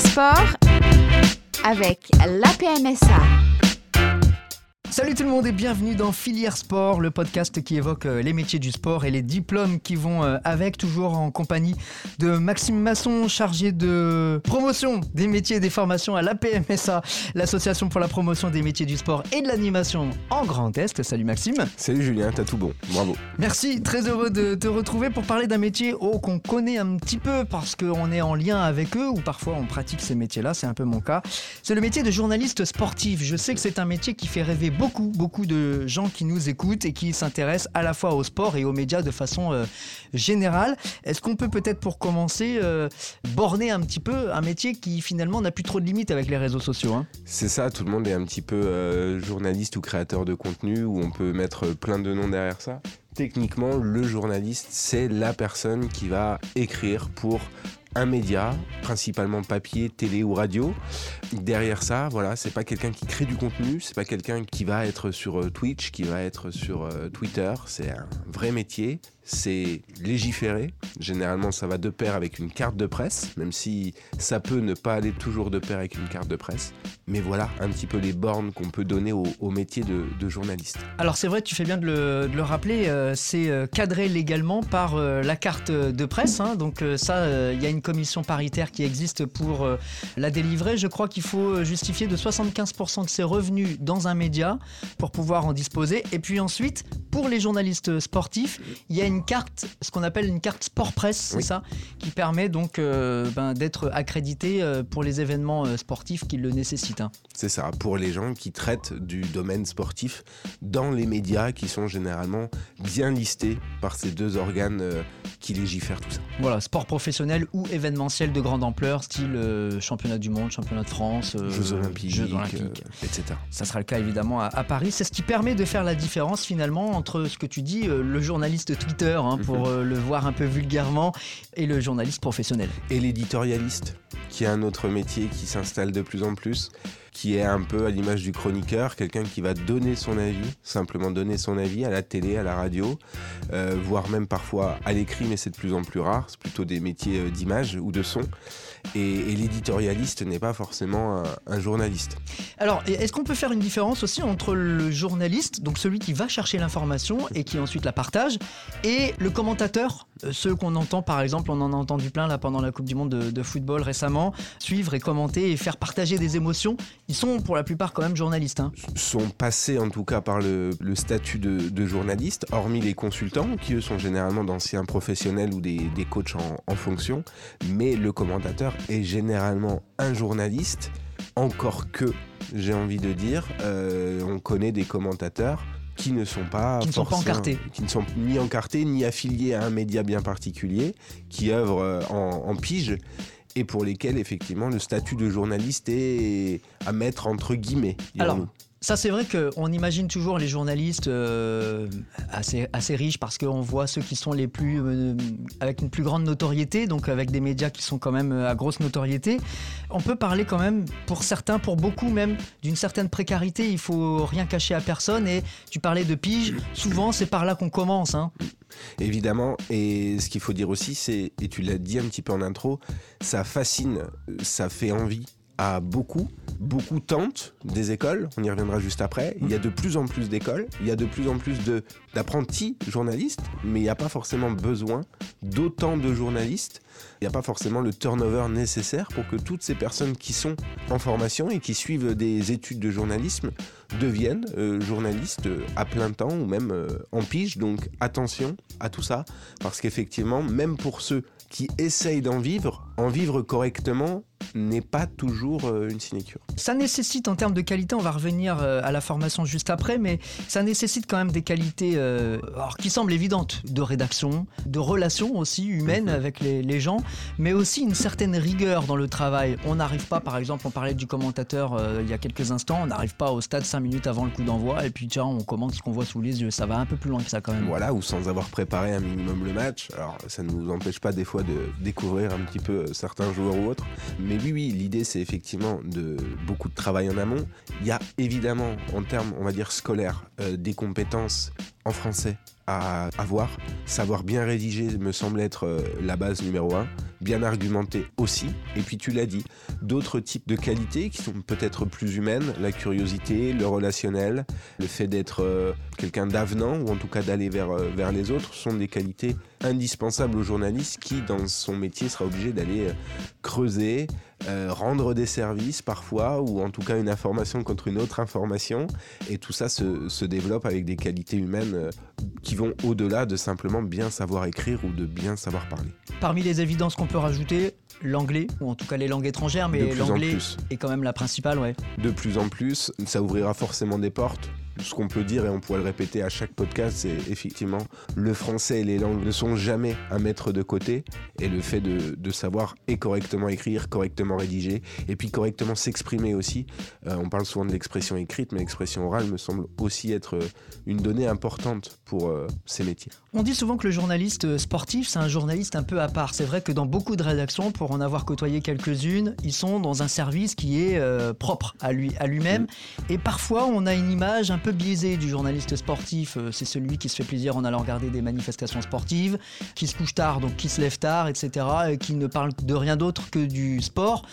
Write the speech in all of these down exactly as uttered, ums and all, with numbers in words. Sport avec la P M S A. Salut tout le monde et bienvenue dans Filière Sport, le podcast qui évoque les métiers du sport et les diplômes qui vont avec, toujours en compagnie de Maxime Masson, chargé de promotion des métiers et des formations à la P M S A, l'association pour la promotion des métiers du sport et de l'animation en Grand Est. Salut Maxime. Salut Julien, t'as tout bon, bravo. Merci, très heureux de te retrouver pour parler d'un métier oh, qu'on connaît un petit peu parce qu'on est en lien avec eux ou parfois on pratique ces métiers-là, c'est un peu mon cas. C'est le métier de journaliste sportif. Je sais que c'est un métier qui fait rêver beaucoup, beaucoup de gens qui nous écoutent et qui s'intéressent à la fois au sport et aux médias de façon euh, générale. Est-ce qu'on peut peut-être pour commencer euh, borner un petit peu un métier qui finalement n'a plus trop de limites avec les réseaux sociaux hein ? C'est ça, tout le monde est un petit peu euh, journaliste ou créateur de contenu où on peut mettre plein de noms derrière ça. Techniquement, le journaliste, c'est la personne qui va écrire pour un média, principalement papier, télé ou radio. Derrière ça, voilà, c'est pas quelqu'un qui crée du contenu, c'est pas quelqu'un qui va être sur Twitch, qui va être sur Twitter. C'est un vrai métier, c'est légiféré. Généralement, ça va de pair avec une carte de presse, même si ça peut ne pas aller toujours de pair avec une carte de presse. Mais voilà un petit peu les bornes qu'on peut donner au, au métier de, de journaliste. Alors c'est vrai, tu fais bien de le, de le rappeler, euh, c'est euh, cadré légalement par euh, la carte de presse. Hein, donc euh, ça, il euh, y a une commission paritaire qui existe pour euh, la délivrer. Je crois qu'il faut justifier de soixante-quinze pour cent de ses revenus dans un média pour pouvoir en disposer. Et puis ensuite, pour les journalistes sportifs, il y a une carte, ce qu'on appelle une carte sport presse, oui. C'est ça, qui permet donc euh, ben, d'être accrédité euh, pour les événements euh, sportifs qui le nécessitent. C'est ça, pour les gens qui traitent du domaine sportif dans les médias qui sont généralement bien listés par ces deux organes euh, qui légifèrent tout ça. Voilà, sport professionnel ou événementiel de grande ampleur, style euh, championnat du monde, championnat de France, euh, Jeux olympiques, Jeux olympiques euh, et cetera. Ça sera le cas évidemment à, à Paris. C'est ce qui permet de faire la différence finalement entre ce que tu dis, euh, le journaliste Twitter, hein, pour euh, le voir un peu vulgairement, et le journaliste professionnel. Et l'éditorialiste, qui est un autre métier qui s'installe de plus en plus, qui est un peu à l'image du chroniqueur, quelqu'un qui va donner son avis, simplement donner son avis à la télé, à la radio, euh, voire même parfois à l'écrit, mais c'est de plus en plus rare, c'est plutôt des métiers d'image ou de son, et, et l'éditorialiste n'est pas forcément un, un journaliste. Alors, est-ce qu'on peut faire une différence aussi entre le journaliste, donc celui qui va chercher l'information et qui ensuite la partage, et le commentateur, ceux qu'on entend par exemple, on en a entendu plein là pendant la Coupe du Monde de, de football récemment, suivre et commenter et faire partager des émotions. Ils sont pour la plupart quand même journalistes. Hein. Ils sont passés en tout cas par le, le statut de, de journaliste, hormis les consultants, qui eux sont généralement d'anciens professionnels ou des, des coachs en, en fonction. Mais le commentateur est généralement un journaliste, encore que, j'ai envie de dire, euh, on connaît des commentateurs qui ne sont pas, qui ne sont pas encartés, qui ne sont ni encartés ni affiliés à un média bien particulier, qui œuvrent en, en pige, et pour lesquels, effectivement, le statut de journaliste est à mettre entre guillemets. Alors, ça, c'est vrai qu'on imagine toujours les journalistes euh, assez, assez riches parce qu'on voit ceux qui sont les plus euh, avec une plus grande notoriété, donc avec des médias qui sont quand même à grosse notoriété. On peut parler quand même, pour certains, pour beaucoup même, d'une certaine précarité. Il ne faut rien cacher à personne. Et tu parlais de pige. Souvent, c'est par là qu'on commence. Hein. Évidemment, et ce qu'il faut dire aussi, c'est, et tu l'as dit un petit peu en intro, ça fascine, ça fait envie à beaucoup. Beaucoup tentent des écoles, on y reviendra juste après. Il y a de plus en plus d'écoles, il y a de plus en plus de, d'apprentis journalistes, mais il n'y a pas forcément besoin d'autant de journalistes. Il n'y a pas forcément le turnover nécessaire pour que toutes ces personnes qui sont en formation et qui suivent des études de journalisme deviennent euh, journalistes à plein temps ou même euh, en pige. Donc attention à tout ça, parce qu'effectivement, même pour ceux qui essayent d'en vivre, en vivre correctement n'est pas toujours euh, une sinecure. Ça nécessite, en termes de qualité, on va revenir euh, à la formation juste après, mais ça nécessite quand même des qualités euh, alors, qui semblent évidentes, de rédaction, de relations aussi humaines avec les, les gens, mais aussi une certaine rigueur dans le travail. On n'arrive pas, par exemple, on parlait du commentateur euh, il y a quelques instants, on n'arrive pas au stade cinq minutes avant le coup d'envoi, et puis tiens, on commente ce qu'on voit sous les yeux, ça va un peu plus loin que ça quand même. Voilà, ou sans avoir préparé un minimum le match. Alors, ça ne nous empêche pas des fois de découvrir un petit peu certains joueurs ou autres, mais oui, oui, l'idée c'est effectivement de beaucoup de travail en amont. Il y a évidemment, en termes, on va dire, scolaires, euh, des compétences en français à avoir. Savoir bien rédiger me semble être euh, la base numéro un. bien argumenté aussi. Et puis tu l'as dit, d'autres types de qualités qui sont peut-être plus humaines, la curiosité, le relationnel, le fait d'être euh, quelqu'un d'avenant ou en tout cas d'aller vers, euh, vers les autres sont des qualités indispensables au journaliste qui, dans son métier, sera obligé d'aller euh, creuser, euh, rendre des services parfois ou en tout cas une information contre une autre information. Et tout ça se, se développe avec des qualités humaines euh, qui vont au-delà de simplement bien savoir écrire ou de bien savoir parler. Parmi les évidences qu'on peut rajouter, l'anglais, ou en tout cas les langues étrangères, mais l'anglais est quand même la principale, ouais. De plus en plus, ça ouvrira forcément des portes. Ce qu'on peut dire, et on pourrait le répéter à chaque podcast, c'est effectivement le français et les langues ne sont jamais à mettre de côté. Et le fait de, de savoir et correctement écrire, correctement rédiger, et puis correctement s'exprimer aussi. Euh, on parle souvent de l'expression écrite, mais l'expression orale me semble aussi être une donnée importante pour euh, ces métiers. On dit souvent que le journaliste sportif, c'est un journaliste un peu à part. C'est vrai que dans beaucoup de rédactions, pour en avoir côtoyé quelques-unes, ils sont dans un service qui est euh, propre à, lui, à lui-même. Et parfois, on a une image un peu biaisé du journaliste sportif, c'est celui qui se fait plaisir en allant regarder des manifestations sportives, qui se couche tard, donc qui se lève tard, et cetera, et qui ne parle de rien d'autre que du sport.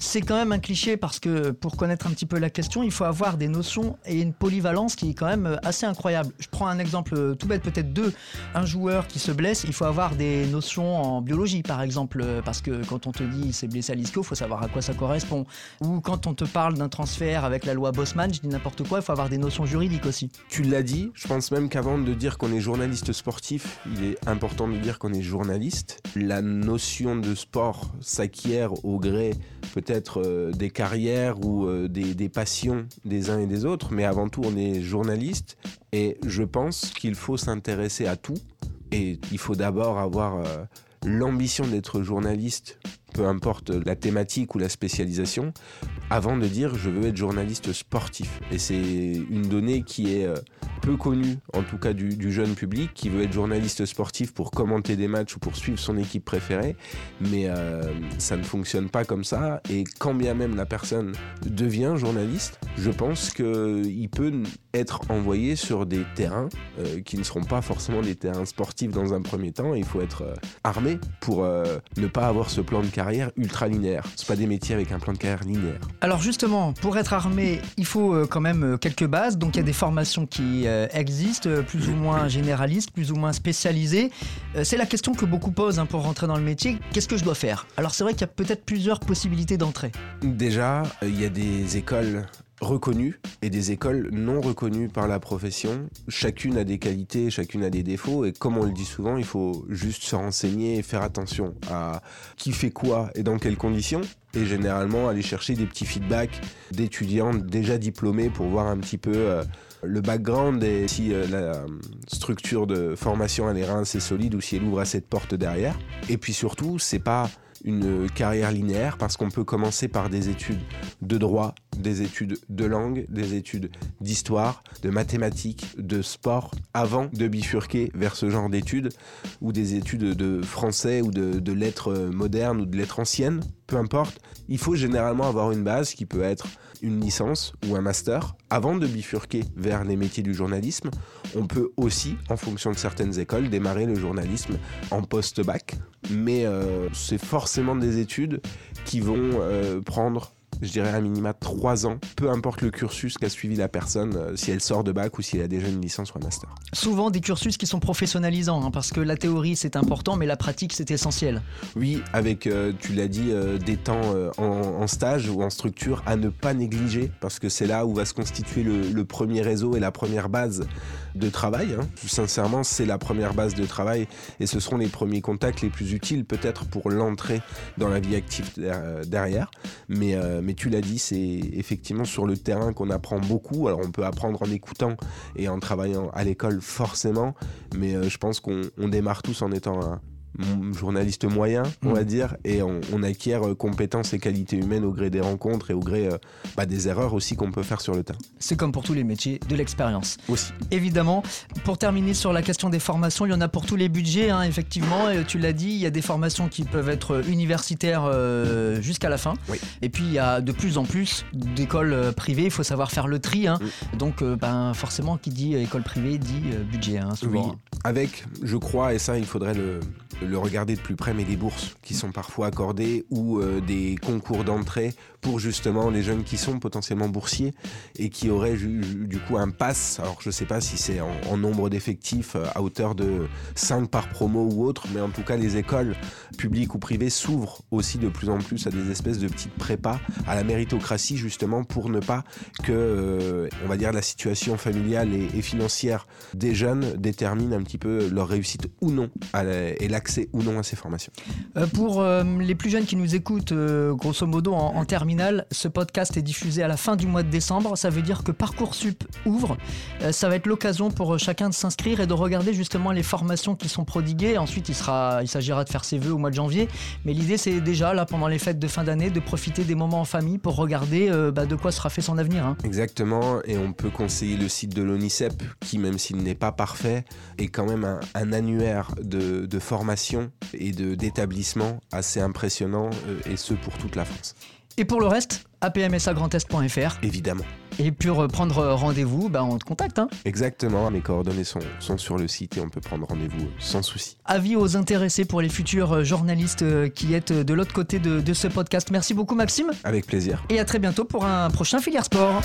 C'est quand même un cliché parce que pour connaître un petit peu la question, il faut avoir des notions et une polyvalence qui est quand même assez incroyable. Je prends un exemple tout bête, peut-être deux. Un joueur qui se blesse, il faut avoir des notions en biologie, par exemple, parce que quand on te dit il s'est blessé à l'ischio, il faut savoir à quoi ça correspond. Ou quand on te parle d'un transfert avec la loi Bosman, je dis n'importe quoi, il faut avoir des notions juridiques. Aussi. Tu l'as dit, je pense même qu'avant de dire qu'on est journaliste sportif, il est important de dire qu'on est journaliste. La notion de sport s'acquiert au gré peut-être euh, des carrières ou euh, des, des passions des uns et des autres, mais avant tout on est journaliste et je pense qu'il faut s'intéresser à tout et il faut d'abord avoir euh, l'ambition d'être journaliste, peu importe la thématique ou la spécialisation, avant de dire je veux être journaliste sportif. Et c'est une donnée qui est peu connue, en tout cas du, du jeune public, qui veut être journaliste sportif pour commenter des matchs ou pour suivre son équipe préférée, mais euh, ça ne fonctionne pas comme ça. Et quand bien même la personne devient journaliste, je pense qu'il peut être envoyé sur des terrains euh, qui ne seront pas forcément des terrains sportifs dans un premier temps. Il faut être euh, armé pour euh, ne pas avoir ce plan de carrière ultra linéaire. Ce ne sont pas des métiers avec un plan de carrière linéaire. Alors justement, pour être armé, il faut euh, quand même quelques bases. Donc il y a des formations qui euh, existent, plus ou moins généralistes, plus ou moins spécialisées. Euh, c'est la question que beaucoup posent hein, pour rentrer dans le métier. Qu'est-ce que je dois faire ? Alors c'est vrai qu'il y a peut-être plusieurs possibilités d'entrée. Déjà, euh, il y a des écoles reconnues et des écoles non reconnues par la profession. Chacune a des qualités, chacune a des défauts et comme on le dit souvent, il faut juste se renseigner et faire attention à qui fait quoi et dans quelles conditions. Et généralement aller chercher des petits feedbacks d'étudiants déjà diplômés pour voir un petit peu euh, le background et si euh, la structure de formation elle est rincée solide ou si elle ouvre à cette porte derrière. Et puis surtout, c'est pas une carrière linéaire parce qu'on peut commencer par des études de droit, des études de langue, des études d'histoire, de mathématiques, de sport, avant de bifurquer vers ce genre d'études ou des études de français ou de, de lettres modernes ou de lettres anciennes, peu importe. Il faut généralement avoir une base qui peut être une licence ou un master. Avant de bifurquer vers les métiers du journalisme, on peut aussi, en fonction de certaines écoles, démarrer le journalisme en post-bac. Mais euh, c'est forcément des études qui vont euh, prendre, je dirais à minima trois ans, peu importe le cursus qu'a suivi la personne, euh, si elle sort de bac ou si elle a déjà une licence ou un master. Souvent des cursus qui sont professionnalisants, hein, parce que la théorie c'est important, mais la pratique c'est essentiel. Oui, avec, euh, tu l'as dit, euh, des temps euh, en, en stage ou en structure à ne pas négliger, parce que c'est là où va se constituer le, le premier réseau et la première base de travail. Hein. Sincèrement, c'est la première base de travail et ce seront les premiers contacts les plus utiles peut-être pour l'entrée dans la vie active der- derrière. Mais, euh, mais tu l'as dit, c'est effectivement sur le terrain qu'on apprend beaucoup. Alors on peut apprendre en écoutant et en travaillant à l'école forcément, mais euh, je pense qu'on on démarre tous en étant un journaliste moyen, on va dire, et on, on acquiert euh, compétences et qualités humaines au gré des rencontres et au gré euh, bah, des erreurs aussi qu'on peut faire sur le terrain. C'est comme pour tous les métiers, de l'expérience. Aussi. Évidemment, pour terminer sur la question des formations, il y en a pour tous les budgets, hein, effectivement, et tu l'as dit, il y a des formations qui peuvent être universitaires euh, jusqu'à la fin, oui. Et puis il y a de plus en plus d'écoles privées, il faut savoir faire le tri, hein. Oui. Donc euh, ben, forcément qui dit école privée dit euh, budget, hein, souvent. Oui, avec, je crois, et ça il faudrait le le regarder de plus près, mais des bourses qui sont parfois accordées ou euh, des concours d'entrée pour justement les jeunes qui sont potentiellement boursiers et qui auraient ju- du coup un pass. Alors je ne sais pas si c'est en, en nombre d'effectifs à hauteur de cinq par promo ou autre, mais en tout cas les écoles publiques ou privées s'ouvrent aussi de plus en plus à des espèces de petites prépas, à la méritocratie justement pour ne pas que, euh, on va dire, la situation familiale et, et financière des jeunes détermine un petit peu leur réussite ou non à la, et l'accès ou non à ces formations. Euh, pour euh, les plus jeunes qui nous écoutent, euh, grosso modo en, en terminale, ce podcast est diffusé à la fin du mois de décembre. Ça veut dire que Parcoursup ouvre. Euh, ça va être l'occasion pour chacun de s'inscrire et de regarder justement les formations qui sont prodiguées. Ensuite, il, sera, il s'agira de faire ses vœux au mois de janvier. Mais l'idée, c'est déjà là pendant les fêtes de fin d'année de profiter des moments en famille pour regarder euh, bah, de quoi sera fait son avenir. Hein. Exactement. Et on peut conseiller le site de l'ONICEP qui, même s'il n'est pas parfait, est quand même un, un annuaire de, de formation et de, d'établissement assez impressionnant, et ce pour toute la France. Et pour le reste, a p m s a grand est point f r. Évidemment. Et pour prendre rendez-vous, bah on te contacte. Hein. Exactement, mes coordonnées sont, sont sur le site et on peut prendre rendez-vous sans souci. Avis aux intéressés pour les futurs journalistes qui êtes de l'autre côté de, de ce podcast. Merci beaucoup Maxime. Avec plaisir. Et à très bientôt pour un prochain Filière Sport.